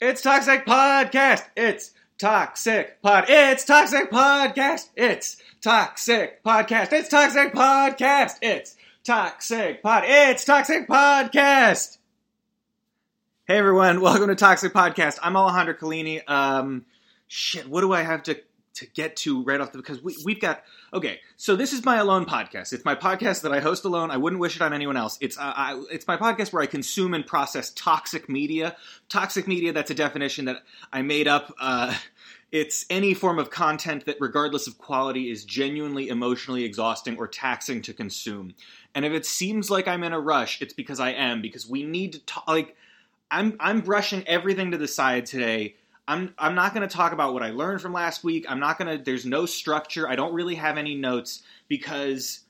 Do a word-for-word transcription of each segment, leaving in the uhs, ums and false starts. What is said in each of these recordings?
It's Toxic Podcast. It's Toxic Pod. It's Toxic Podcast. It's Toxic Podcast. It's Toxic Podcast. It's Toxic Pod. It's Toxic Podcast. Hey everyone, welcome to Toxic Podcast. I'm Alejandro Colini. Um, shit, what do I have to to get to right off the... Because we, we've got... Okay, so this is my alone podcast. It's my podcast that I host alone. I wouldn't wish it on anyone else. It's uh, I, it's my podcast where I consume and process toxic media. Toxic media, that's a definition that I made up. Uh, it's any form of content that, regardless of quality, is genuinely emotionally exhausting or taxing to consume. And if it seems like I'm in a rush, it's because I am. Because we need to... talk. Like, I'm I'm brushing everything to the side today. I'm I'm not going to talk about what I learned from last week. I'm not going to, there's no structure. I don't really have any notes because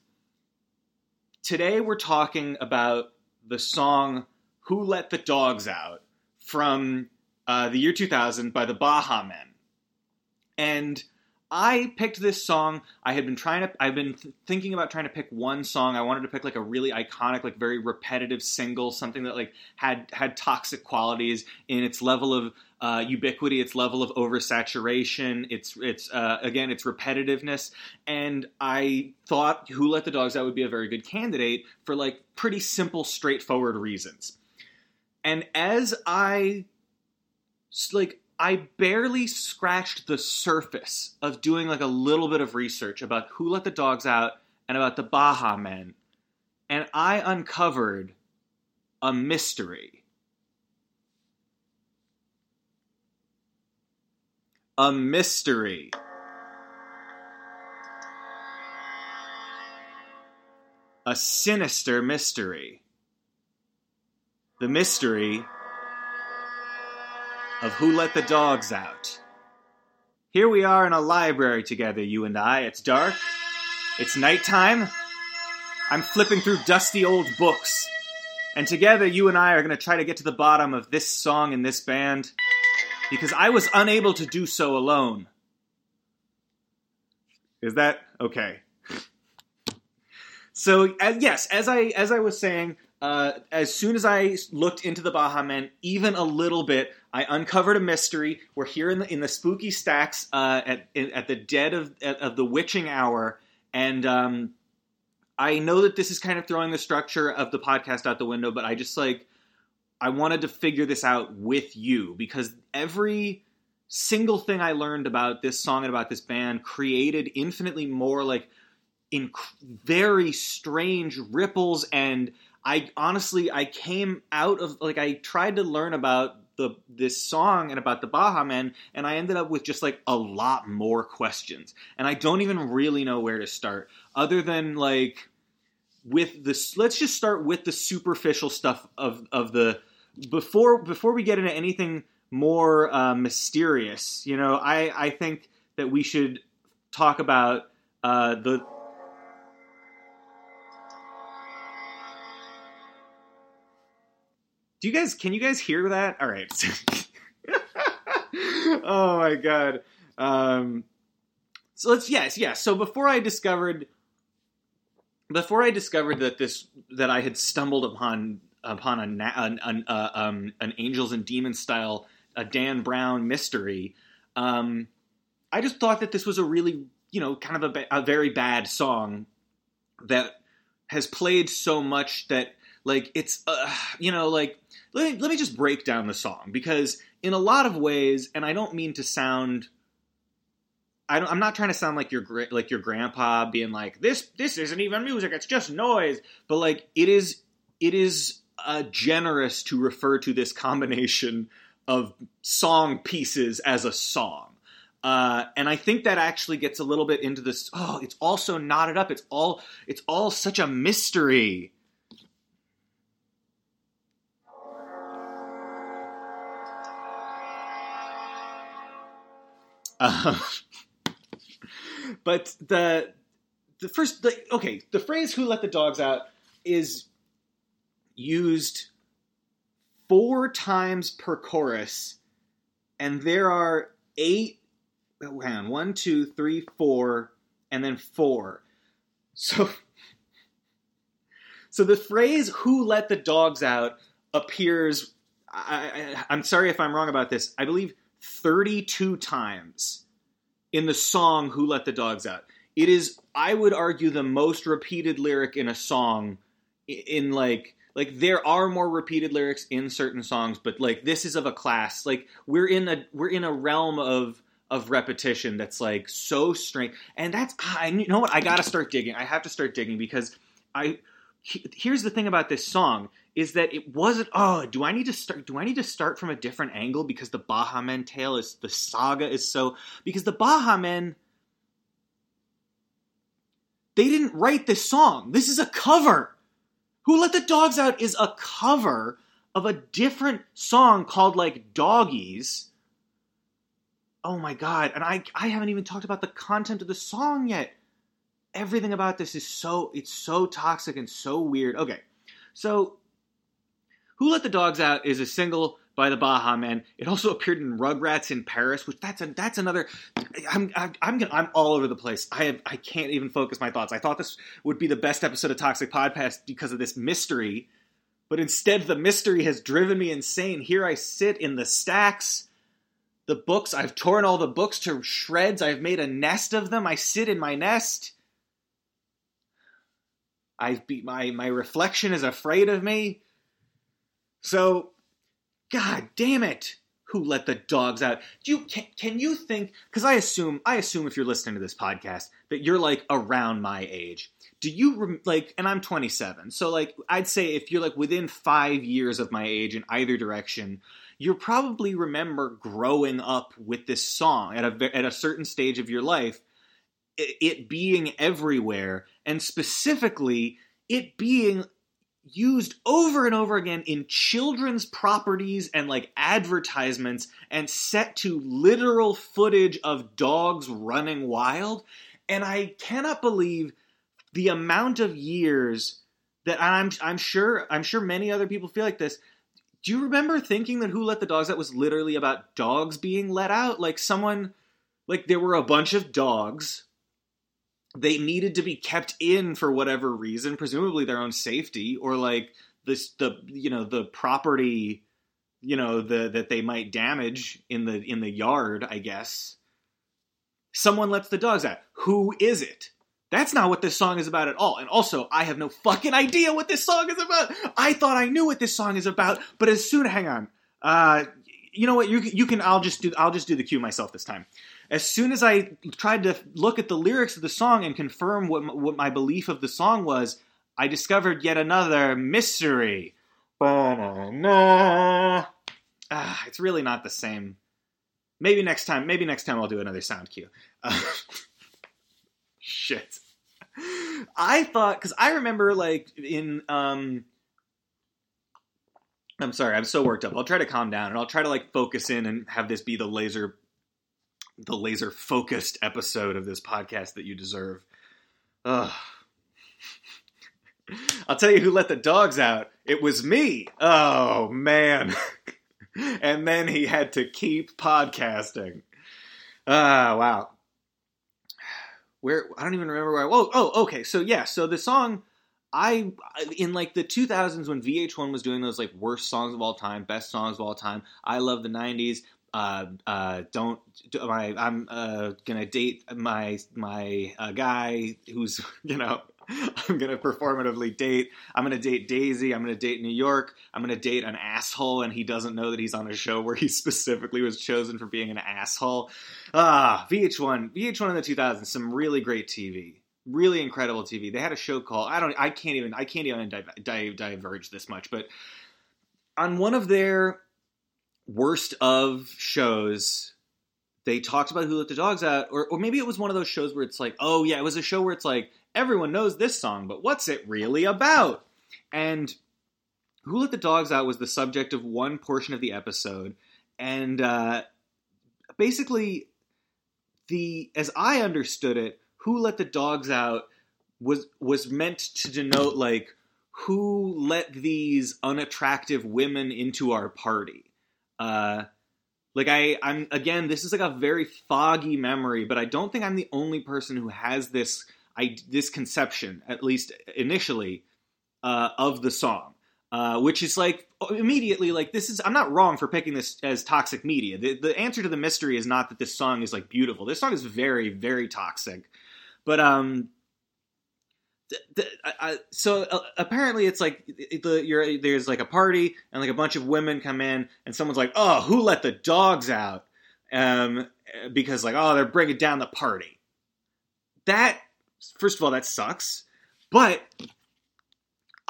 today we're talking about the song Who Let the Dogs Out from uh, the year two thousand by the Baha Men. And I picked this song. I had been trying to, I've been th- thinking about trying to pick one song. I wanted to pick like a really iconic, like very repetitive single, something that like had, had toxic qualities in its level of uh, ubiquity, its level of oversaturation, its, its, uh, again, its repetitiveness. And I thought Who Let the Dogs Out would be a very good candidate for like pretty simple, straightforward reasons. And as I like, I barely scratched the surface of doing like a little bit of research about Who Let the Dogs Out and about the Baha Men, and I uncovered a mystery. A mystery. A sinister mystery. The mystery of Who Let the Dogs Out. Here we are in a library together, you and I. It's dark. It's nighttime. I'm flipping through dusty old books. And together, you and I are going to try to get to the bottom of this song and this band, because I was unable to do so alone. Is that okay? So, as, yes, as I as I was saying, Uh, as soon as I looked into the Baha Men, even a little bit, I uncovered a mystery. We're here in the in the spooky stacks uh, at in, at the dead of at, of the witching hour, and um, I know that this is kind of throwing the structure of the podcast out the window. But I just like I wanted to figure this out with you, because every single thing I learned about this song and about this band created infinitely more like in very strange ripples and. I honestly, I came out of, like, I tried to learn about the this song and about the Baha Men, and I ended up with just, like, a lot more questions. And I don't even really know where to start, other than, like, with this, let's just start with the superficial stuff of, of the, before before we get into anything more uh, mysterious, you know, I, I think that we should talk about uh, the... Do you guys, can you guys hear that? All right. Oh my God. Um, so let's, yes, yes. So before I discovered, before I discovered that this, that I had stumbled upon, upon a, an, an, uh, um, an Angels and Demons style, a Dan Brown mystery, um, I just thought that this was a really, you know, kind of a, a very bad song that has played so much that, like, it's, uh, you know, like, let me, let me just break down the song, because in a lot of ways, and I don't mean to sound, I don't, I'm not trying to sound like your, like your grandpa being like, this, this isn't even music, it's just noise, but like, it is, it is uh, generous to refer to this combination of song pieces as a song. Uh, and I think that actually gets a little bit into this, oh, it's all so knotted up, it's all, it's all such a mystery. Um, but the, the first, the, okay, the phrase "Who Let the Dogs Out" is used four times per chorus, and there are eight, hang on, one, two, three, four, and then four. So, so the phrase "Who Let the Dogs Out" appears I, I, I'm sorry if I'm wrong about this, I believe thirty-two times in the song Who Let the Dogs Out. It is, I would argue, the most repeated lyric in a song in, like... Like, there are more repeated lyrics in certain songs, but, like, this is of a class. Like, we're in a we're in a realm of of repetition that's, like, so strange. And that's... I, you know what? I gotta start digging. I have to start digging because I... He, here's the thing about this song is that it wasn't... Oh, do I need to start... Do I need to start from a different angle because the Baha Men tale is... The saga is so... Because the Baha Men... They didn't write this song. This is a cover. Who Let the Dogs Out is a cover of a different song called, like, Doggies. Oh, my God. And I, I haven't even talked about the content of the song yet. Everything about this is so... It's so toxic and so weird. Okay. So, Who Let the Dogs Out is a single by the Baha Men. It also appeared in Rugrats in Paris, which that's a, that's another... I'm, I'm, I'm, I'm all over the place. I have, I can't even focus my thoughts. I thought this would be the best episode of Toxic Podcast because of this mystery, but instead the mystery has driven me insane. Here I sit in the stacks, the books. I've torn all the books to shreds. I've made a nest of them. I sit in my nest. I've be, my, my reflection is afraid of me. So, God damn it. Who Let the Dogs Out? Do you can, can you think? Because I assume I assume if you're listening to this podcast that you're like around my age. Do you like? And I'm twenty-seven, so like I'd say if you're like within five years of my age in either direction, you probably remember growing up with this song at a at a certain stage of your life, it, it being everywhere, and specifically it being used over and over again in children's properties and like advertisements and set to literal footage of dogs running wild. And I cannot believe the amount of years that I'm, I'm sure, I'm sure many other people feel like this. Do you remember thinking that Who Let the Dogs Out was literally about dogs being let out? Like someone, like there were a bunch of dogs. They needed to be kept in for whatever reason, presumably their own safety or like this, the, you know, the property, you know, the, that they might damage in the, in the yard, I guess. Someone lets the dogs out. Who is it? That's not what this song is about at all. And also, I have no fucking idea what this song is about. I thought I knew what this song is about, but as soon, hang on, uh, you know what? You you can. I'll just do. I'll just do the cue myself this time. As soon as I tried to look at the lyrics of the song and confirm what what my belief of the song was, I discovered yet another mystery. Ah, it's really not the same. Maybe next time. Maybe next time I'll do another sound cue. Uh, shit. I thought because I remember like in. Um, I'm sorry, I'm so worked up. I'll try to calm down and I'll try to like focus in and have this be the laser the laser focused episode of this podcast that you deserve. Ugh. I'll tell you who let the dogs out. It was me. Oh man. And then he had to keep podcasting. Ah, uh, wow. Where I don't even remember where I was. Oh, oh, okay. So yeah, so the song I, in like the two thousands when V H one was doing those like worst songs of all time, best songs of all time, I love the nineties, uh, uh, don't, do, my, I'm, uh, gonna date my, my, uh, guy who's, you know, I'm gonna performatively date, I'm gonna date Daisy, I'm gonna date New York, I'm gonna date an asshole and he doesn't know that he's on a show where he specifically was chosen for being an asshole. Ah, V H one, V H one in the two thousands, some really great T V. Really incredible T V. They had a show called, I don't, I can't even, I can't even dive, dive, diverge this much, but on one of their worst of shows, they talked about Who Let the Dogs Out, or, or maybe it was one of those shows where it's like, oh yeah, it was a show where it's like, everyone knows this song, but what's it really about? And Who Let the Dogs Out was the subject of one portion of the episode, and uh, basically, the, as I understood it, Who Let the Dogs Out was was meant to denote, like, who let these unattractive women into our party? Uh, like, I, I'm, again, this is, like, a very foggy memory, but I don't think I'm the only person who has this I, this conception, at least initially, uh, of the song. Uh, which is like immediately like this is I'm not wrong for picking this as toxic media. The, the answer to the mystery is not that this song is like beautiful. This song is very, very toxic. But um, th- th- I, so uh, apparently it's like the, you're, there's like a party and like a bunch of women come in and someone's like, oh, who let the dogs out? Um, because like, oh, they're bringing down the party. That first of all, that sucks. But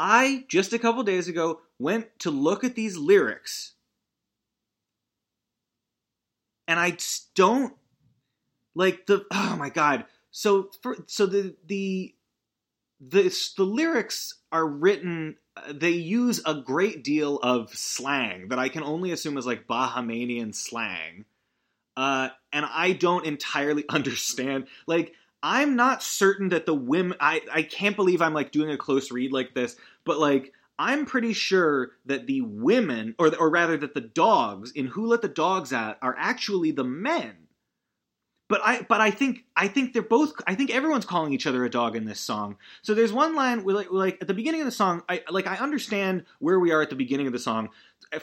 I, just a couple days ago, went to look at these lyrics. And I don't... Like, the... Oh, my God. So, for, so the, the... The the lyrics are written... They use a great deal of slang that I can only assume is, like, Bahamian slang. Uh, and I don't entirely understand... Like... I'm not certain that the women... I, I can't believe I'm, like, doing a close read like this, but, like, I'm pretty sure that the women, or or rather that the dogs in Who Let the Dogs Out are actually the men. But I but I think I think they're both... I think everyone's calling each other a dog in this song. So there's one line, where like, where like at the beginning of the song, I like, I understand where we are at the beginning of the song.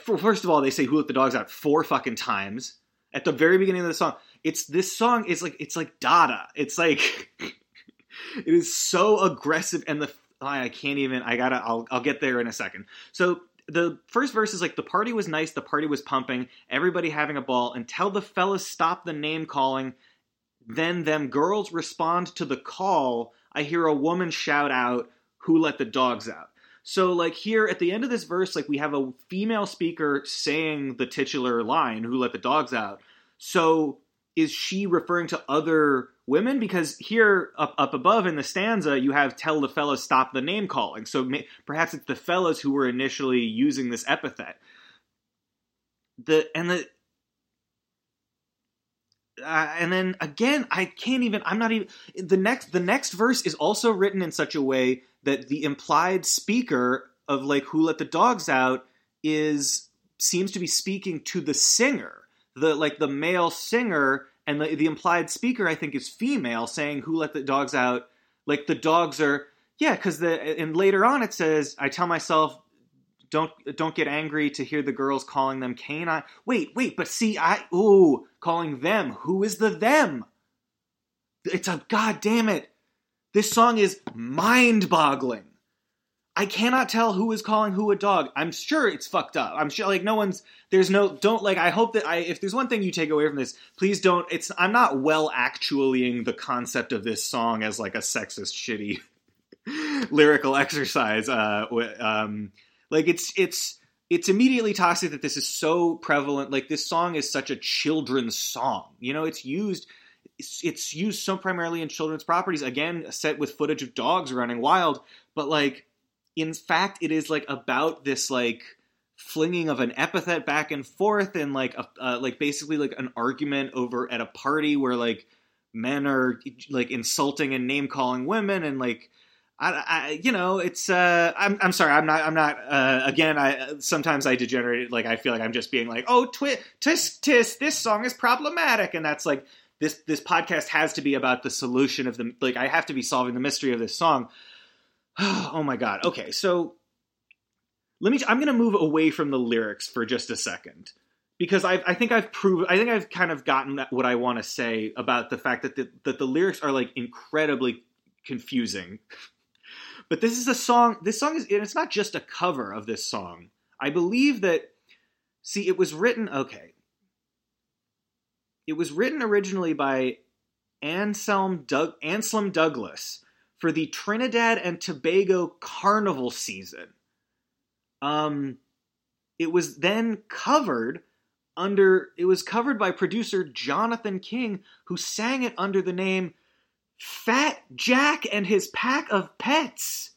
First of all, they say Who Let the Dogs Out four fucking times. At the very beginning of the song... It's this song is like it's like Dada. It's like it is so aggressive, and the I can't even. I gotta. I'll I'll get there in a second. So the first verse is like the party was nice, the party was pumping, everybody having a ball until the fellas stop the name calling. Then them girls respond to the call. I hear a woman shout out, "Who let the dogs out?" So like here at the end of this verse, like we have a female speaker saying the titular line, "Who let the dogs out?" So. Is she referring to other women? Because here, up up above in the stanza, you have tell the fellas stop the name calling. So may, perhaps it's the fellas who were initially using this epithet. The and the uh, and then again, I can't even. I'm not even the next. The next verse is also written in such a way that the implied speaker of like who let the dogs out is seems to be speaking to the singer. The like the male singer and the, the implied speaker I think is female saying who let the dogs out like the dogs are yeah because the and later on it says I tell myself don't don't get angry to hear the girls calling them canine wait wait but see I ooh calling them who is the them it's a god damn it this song is mind boggling. I cannot tell who is calling who a dog. I'm sure it's fucked up. I'm sure, like, no one's, there's no, don't, like, I hope that I, if there's one thing you take away from this, please don't, it's, I'm not well actuallying the concept of this song as, like, a sexist, shitty lyrical exercise. Uh, um, like, it's, it's, it's immediately toxic that this is so prevalent. Like, this song is such a children's song. You know, it's used... It's used so primarily in children's properties. Again, set with footage of dogs running wild, but, like, in fact, it is, like, about this, like, flinging of an epithet back and forth and, like, a, uh, like basically, like, an argument over at a party where, like, men are, like, insulting and name-calling women and, like, I, I you know, it's, uh, I'm, I'm sorry, I'm not, I'm not, uh, again, I, sometimes I degenerate, like, I feel like I'm just being like, oh, twi- tis, tis, this song is problematic, and that's, like, this, this podcast has to be about the solution of the, like, I have to be solving the mystery of this song. Oh my God. Okay. So let me, I'm going to move away from the lyrics for just a second because I I think I've proved, I think I've kind of gotten what I want to say about the fact that the, that the lyrics are like incredibly confusing, but this is a song, this song is, and it's not just a cover of this song. I believe that, see, it was written. Okay. It was written originally by Anselm Doug, Anselm Douglas, for the Trinidad and Tobago Carnival season. Um, it was then covered under... It was covered by producer Jonathan King, who sang it under the name Fat Jack and His Pack of Pets.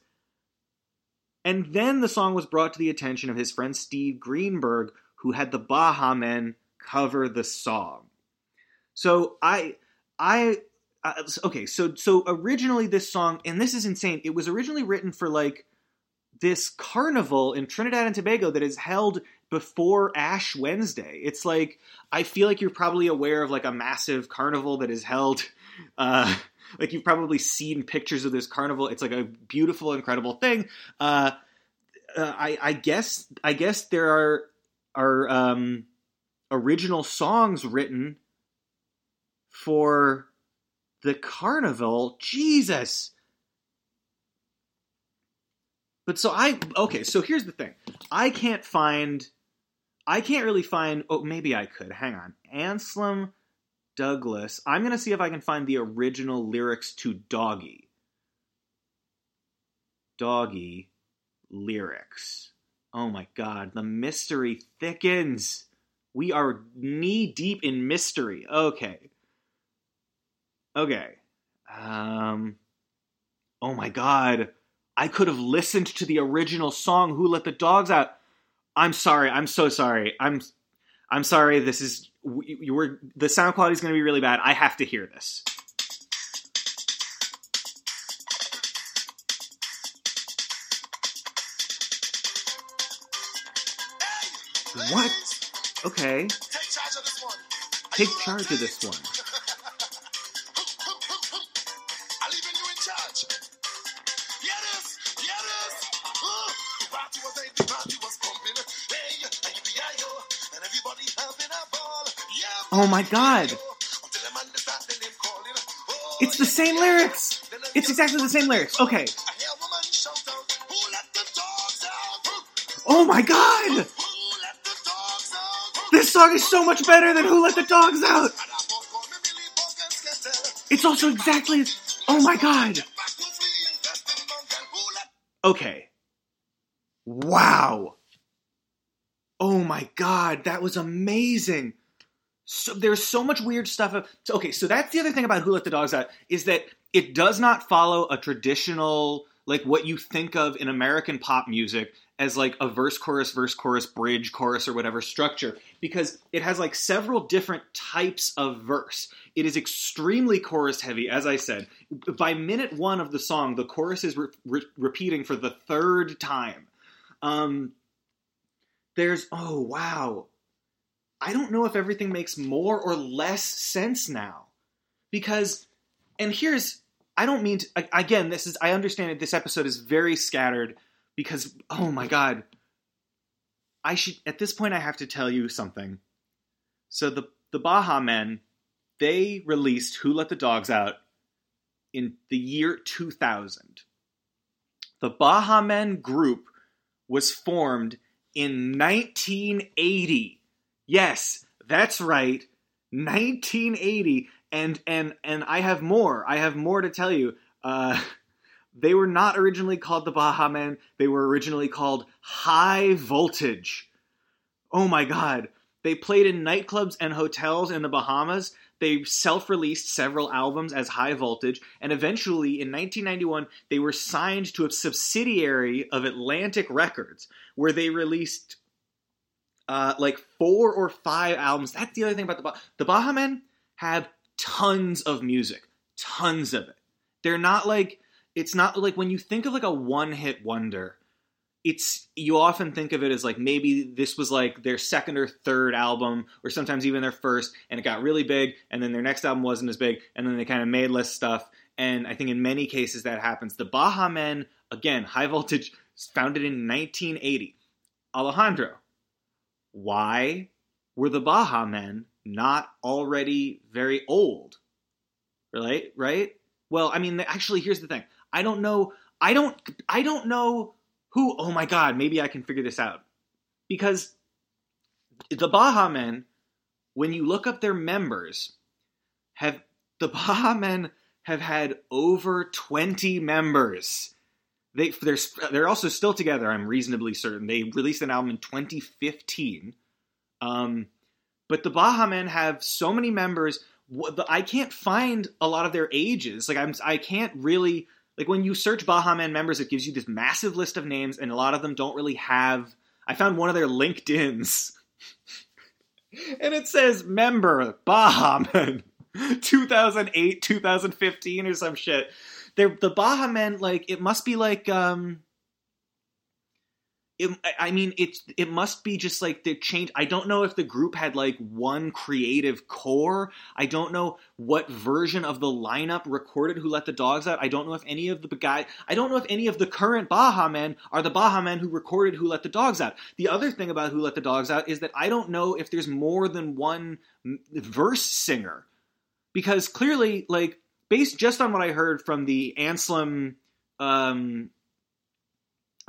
And then the song was brought to the attention of his friend Steve Greenberg, who had the Baha Men cover the song. So I... I... Uh, okay, so so originally this song, and this is insane, it was originally written for, like, this carnival in Trinidad and Tobago that is held before Ash Wednesday. It's like, I feel like you're probably aware of, like, a massive carnival that is held, uh, like, you've probably seen pictures of this carnival. It's, like, a beautiful, incredible thing. Uh, uh, I, I guess I guess there are are um, original songs written for the carnival. Jesus. But so I, okay, so here's the thing. I can't find, I can't really find, oh, maybe I could. Hang on. Anselm Douglas. I'm going to see if I can find the original lyrics to Doggy. Doggy lyrics. Oh my God. The mystery thickens. We are knee deep in mystery. Okay. Okay. Um, oh my God. I could have listened to the original song, Who Let the Dogs Out. I'm sorry. I'm so sorry. I'm, I'm sorry. This is, you were, the sound quality is going to be really bad. I have to hear this. What? Okay. Take charge of this one. Oh my God. It's the same lyrics. It's exactly the same lyrics. Okay. Oh my God. This song is so much better than Who Let the Dogs Out. It's also exactly... Oh my God. Okay. Wow. Oh my God. That was amazing. So there's so much weird stuff. Of, so, okay, so that's the other thing about Who Let the Dogs Out, is that it does not follow a traditional, like what you think of in American pop music as like a verse, chorus, verse, chorus, bridge, chorus, or whatever structure, because it has like several different types of verse. It is extremely chorus heavy, as I said. By minute one of the song, the chorus is re- re- repeating for the third time. Um, there's, oh, wow. I don't know if everything makes more or less sense now, because, and here's, I don't mean to, again, this is, I understand that this episode is very scattered because, oh my God, I should, at this point I have to tell you something. So the, the Baha Men, they released Who Let the Dogs Out in the year two thousand. The Baha Men group was formed in nineteen eighty. Yes, that's right. nineteen eighty, and and and I have more. I have more to tell you. Uh, they were not originally called the Baha Men. They were originally called High Voltage. Oh my God! They played in nightclubs and hotels in the Bahamas. They self-released several albums as High Voltage, and eventually, in nineteen ninety-one, they were signed to a subsidiary of Atlantic Records, where they released. Uh, like four or five albums. That's the other thing about the Baha. The Baha Men have tons of music. Tons of it. They're not like, it's not like when you think of like a one-hit wonder, it's, you often think of it as like maybe this was like their second or third album, or sometimes even their first, and it got really big, and then their next album wasn't as big, and then they kind of made less stuff. And I think in many cases that happens. The Baha Men, again, High Voltage, founded in nineteen eighty. Alejandro. Why were the Baha Men not already very old? Right? Right? Well, I mean, actually, here's the thing. I don't know. I don't, I don't know who, oh my God, maybe I can figure this out. Because the Baha Men, when you look up their members, have, the Baha Men have had over twenty members. They, they're, they're also still together, I'm reasonably certain. They released an album in twenty fifteen. Um, but the Baha Men have so many members. I can't find a lot of their ages. Like, I'm, I can't really... Like, when you search Baha Men members, it gives you this massive list of names, and a lot of them don't really have... I found one of their LinkedIns. And it says, member, Baha Men, two thousand eight, two thousand fifteen, or some shit. They're, the Baha Men, like, it must be like, um, It, I mean, it's it must be just like the change. I don't know if the group had like one creative core. I don't know what version of the lineup recorded Who Let the Dogs Out. I don't know if any of the guy. I don't know if any of the current Baha Men are the Baha Men who recorded Who Let the Dogs Out. The other thing about Who Let the Dogs Out is that I don't know if there's more than one verse singer, because clearly, like, based just on what I heard from the Anselm. Um,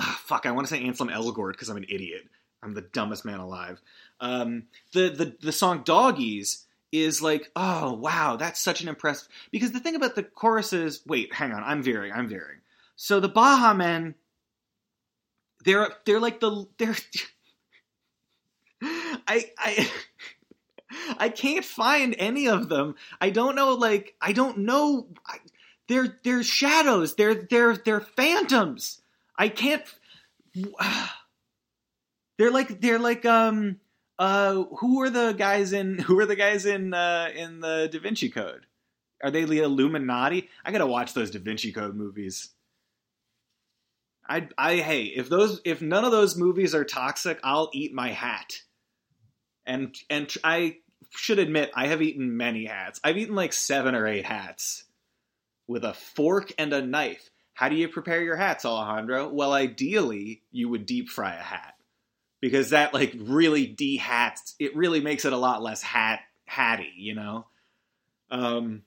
Oh, fuck, I want to say Anselm Elgort because I'm an idiot. I'm the dumbest man alive. Um, the, the the song Doggies is like, oh, wow, that's such an impressive... Because the thing about the chorus is... Wait, hang on, I'm veering, I'm veering. So the Baha Men, they're, they're like the... They're... I... I... I can't find any of them. I don't know, like... I don't know... I, they're, they're shadows. They're, they're, they're phantoms. I can't. They're like they're like um uh who are the guys in who are the guys in uh, in the Da Vinci Code? Are they the Illuminati? I gotta watch those Da Vinci Code movies. I I hey if those if none of those movies are toxic, I'll eat my hat. And and I should admit I have eaten many hats. I've eaten like seven or eight hats with a fork and a knife. How do you prepare your hats, Alejandro? Well, ideally, you would deep fry a hat. Because that, like, really de-hats, it really makes it a lot less hat hatty, you know? Um,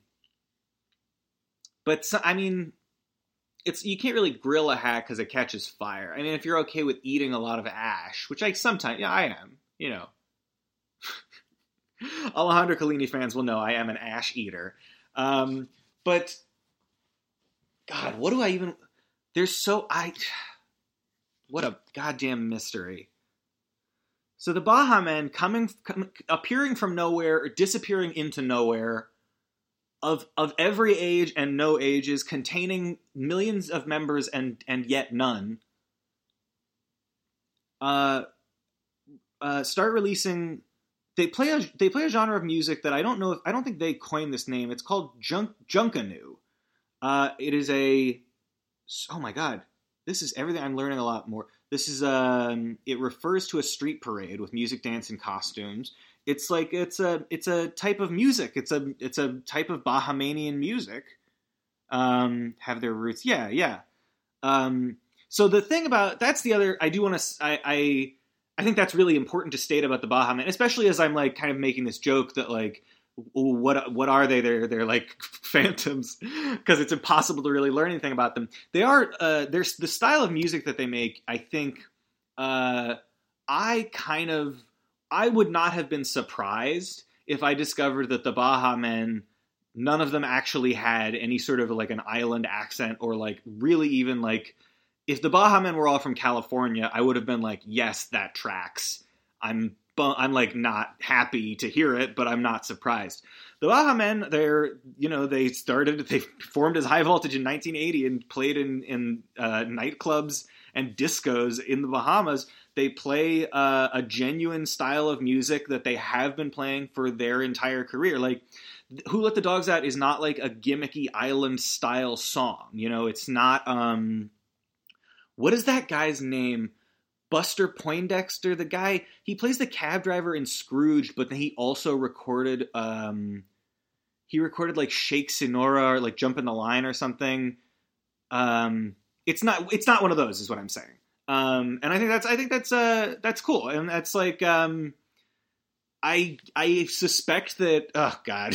but, so, I mean, it's you can't really grill a hat because it catches fire. I mean, if you're okay with eating a lot of ash, which I sometimes, yeah, I am, you know. Alejandro Colini fans will know I am an ash eater. Um, but... God, what do I even... There's so... I. What a goddamn mystery. So the Baha Men coming, com, appearing from nowhere, or disappearing into nowhere, of of every age and no ages, containing millions of members and, and yet none, uh, uh, start releasing... They play a they play a genre of music that I don't know if... I don't think they coined this name. It's called Junk, Junkanoo. Uh, it is a, oh my God, this is everything. I'm learning a lot more. This is, um, it refers to a street parade with music, dance, and costumes. It's like, it's a, it's a type of music. It's a, it's a type of Bahamanian music, um, have their roots. Yeah. Yeah. Um, so the thing about, that's the other, I do want to, I, I, I think that's really important to state about the Baha Men, especially as I'm like kind of making this joke that like, What what are they? They're they're like phantoms because it's impossible to really learn anything about them. They are uh, there's the style of music that they make. I think uh, I kind of I would not have been surprised if I discovered that the Baha Men, none of them actually had any sort of like an island accent or like really even like if the Baha Men were all from California, I would have been like, yes, that tracks. I'm. But I'm like not happy to hear it, but I'm not surprised. The Baha Men, they're, you know, they started, they formed as High Voltage in nineteen eighty and played in, in uh, nightclubs and discos in the Bahamas. They play uh, a genuine style of music that they have been playing for their entire career. Like, Who Let the Dogs Out is not like a gimmicky island style song. You know, it's not, um, what is that guy's name? Buster Poindexter, the guy, he plays the cab driver in Scrooge, but then he also recorded, um, he recorded like Shake Sonora or like Jump in the Line or something. Um, it's not, it's not one of those is what I'm saying. Um, and I think that's, I think that's, uh, that's cool. And that's like, um, I, I suspect that, oh God,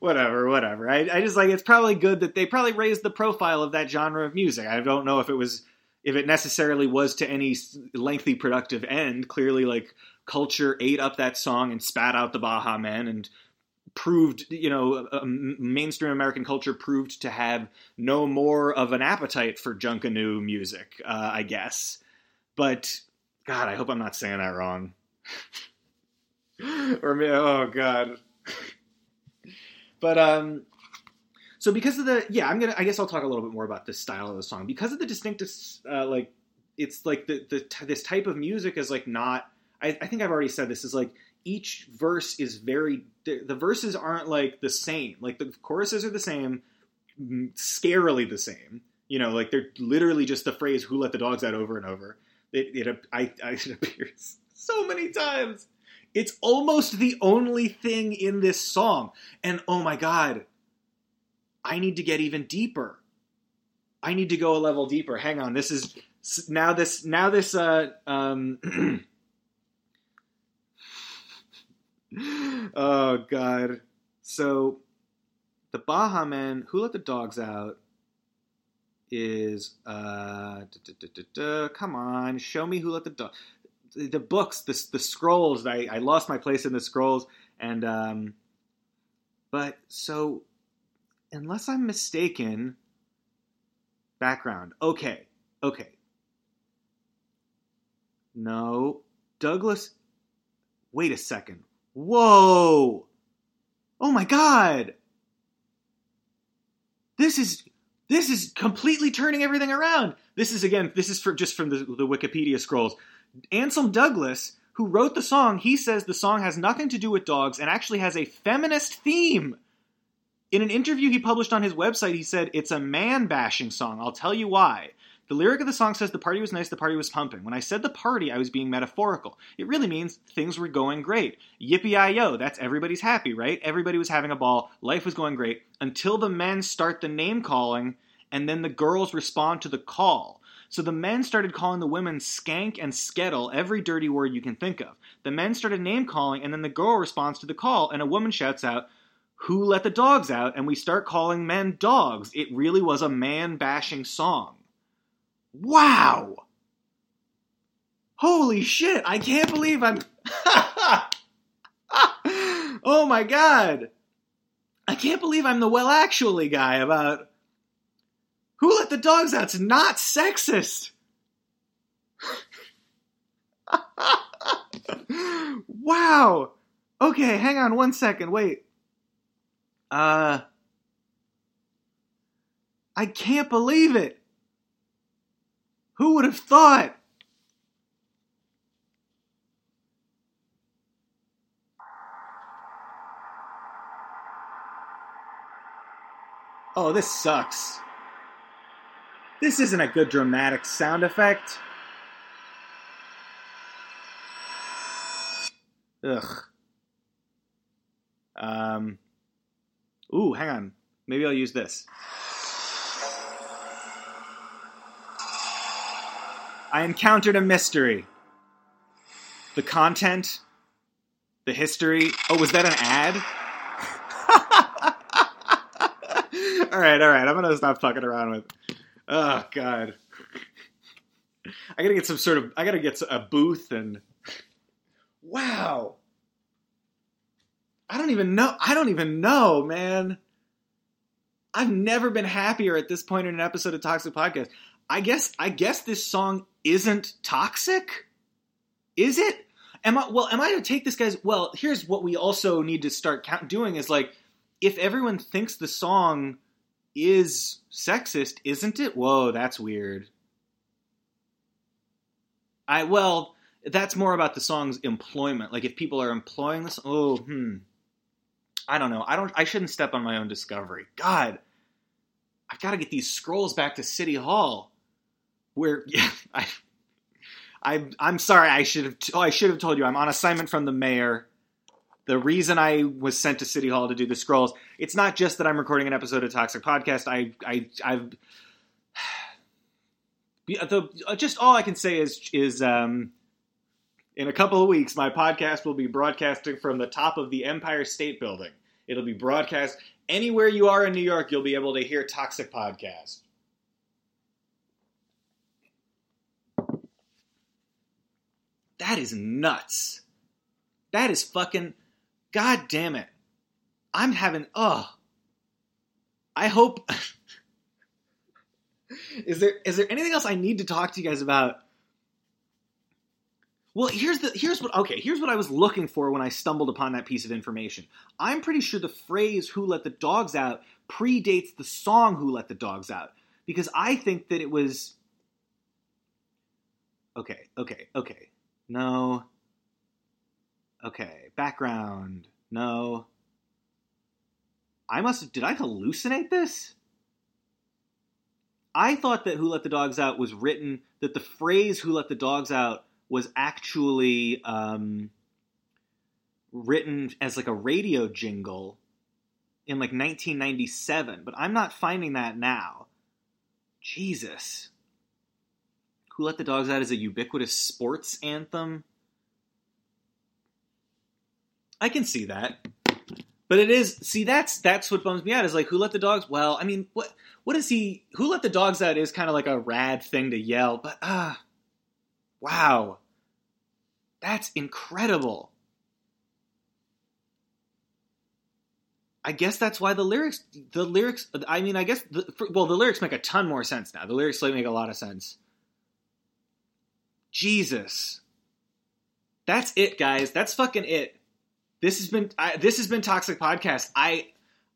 whatever, whatever. I, I just like, it's probably good that they probably raised the profile of that genre of music. I don't know if it was, if it necessarily was to any lengthy productive end. Clearly, like, culture ate up that song and spat out the Baha Men and proved, you know, mainstream American culture proved to have no more of an appetite for Junkanoo music, uh, I guess. But, God, I hope I'm not saying that wrong. or, maybe, oh, God. but, um... So because of the, yeah, I'm going to, I guess I'll talk a little bit more about this style of the song because of the distinctive, uh, like, it's like the, the, t- this type of music is like not, I, I think I've already said this is like each verse is very, the, the verses aren't like the same. Like the choruses are the same, scarily the same, you know, like they're literally just the phrase, who let the dogs out over and over. It, it, I, I, it appears so many times. It's almost the only thing in this song. And oh my God, I need to get even deeper. I need to go a level deeper. Hang on. This is now this, now this, uh, um, oh God. So the Baha Men Who Let the Dogs Out is, uh, da, da, da, da, come on, show me who let the dogs. The books, the the scrolls. I, I lost my place in the scrolls, and um, but so unless I'm mistaken, background. Okay, okay. No, Douglas. Wait a second. Whoa! Oh my God! This is this is completely turning everything around. This is again. This is for just from the, the Wikipedia scrolls. Anselm Douglas, who wrote the song, he says the song has nothing to do with dogs and actually has a feminist theme. In an interview he published on his website, he said, "It's a man-bashing song. I'll tell you why. The lyric of the song says the party was nice, the party was pumping. When I said the party, I was being metaphorical. It really means things were going great. Yippee-i-yo, that's everybody's happy, right? Everybody was having a ball. Life was going great until the men start the name-calling and then the girls respond to the call. So the men started calling the women skank and skettle, every dirty word you can think of. The men started name-calling, and then the girl responds to the call, and a woman shouts out, 'Who let the dogs out?' And we start calling men dogs. It really was a man-bashing song." Wow! Holy shit, I can't believe I'm... Oh my God! I can't believe I'm the well-actually guy about... Who Let the Dogs Out's not sexist. Wow. Okay, hang on one second. Wait. Uh, I can't believe it. Who would have thought? Oh, this sucks. This isn't a good dramatic sound effect. Ugh. Um. Ooh, hang on. Maybe I'll use this. I encountered a mystery. The content, the history. Oh, was that an ad? All right, all right. I'm gonna stop fucking around with. Oh God! I gotta get some sort of. I gotta get a booth and. Wow. I don't even know. I don't even know, man. I've never been happier at this point in an episode of Toxic Podcast. I guess. I guess this song isn't toxic, is it? Am I? Well, am I to take this guy's? Well, here's what we also need to start count, doing is like, if everyone thinks the song is sexist, isn't it? Whoa, that's weird. I, well, that's more about the song's employment. Like, if people are employing this, oh, hmm. I don't know. I don't, I shouldn't step on my own discovery. God, I've got to get these scrolls back to City Hall. Where, yeah, I, I, I'm sorry, I should have, oh, I should have told you, I'm on assignment from the mayor. The reason I was sent to City Hall to do the scrolls, it's not just that I'm recording an episode of Toxic Podcast. I, I, I've, the, just all I can say is, is um, in a couple of weeks, my podcast will be broadcasting from the top of the Empire State Building. It'll be broadcast anywhere you are in New York. You'll be able to hear Toxic Podcast. That is nuts. That is fucking... God damn it. I'm having, ugh. I hope, is there, is there anything else I need to talk to you guys about? Well, here's the, here's what, okay, here's what I was looking for when I stumbled upon that piece of information. I'm pretty sure the phrase, "Who Let the Dogs Out," predates the song "Who Let the Dogs Out," because I think that it was, okay, okay, okay, no. Okay, background. No. I must have... Did I hallucinate this? I thought that Who Let the Dogs Out was written, that the phrase Who Let the Dogs Out was actually um, written as like a radio jingle in like nineteen ninety-seven, but I'm not finding that now. Jesus. Who Let the Dogs Out is a ubiquitous sports anthem. I can see that. But it is, see, that's that's what bums me out, is like, who let the dogs, well, I mean, what what is he, who let the dogs out is kind of like a rad thing to yell, but, ah, uh, wow. That's incredible. I guess that's why the lyrics, the lyrics, I mean, I guess, the, for, well, the lyrics make a ton more sense now. The lyrics like, make a lot of sense. Jesus. That's it, guys. That's fucking it. This has been I, this has been Toxic Podcast. I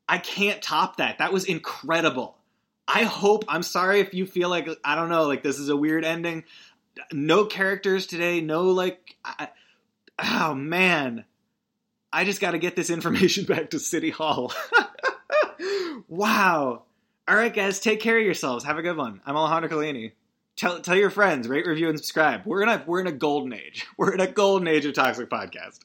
I can't top that. That was incredible. I hope. I'm sorry if you feel like I don't know. Like this is a weird ending. No characters today. No like. I, oh man, I just got to get this information back to City Hall. Wow. All right, guys. Take care of yourselves. Have a good one. I'm Alejandro Colini. Tell tell your friends. Rate, review, and subscribe. We're in a we're in a golden age. We're in a golden age of Toxic Podcast.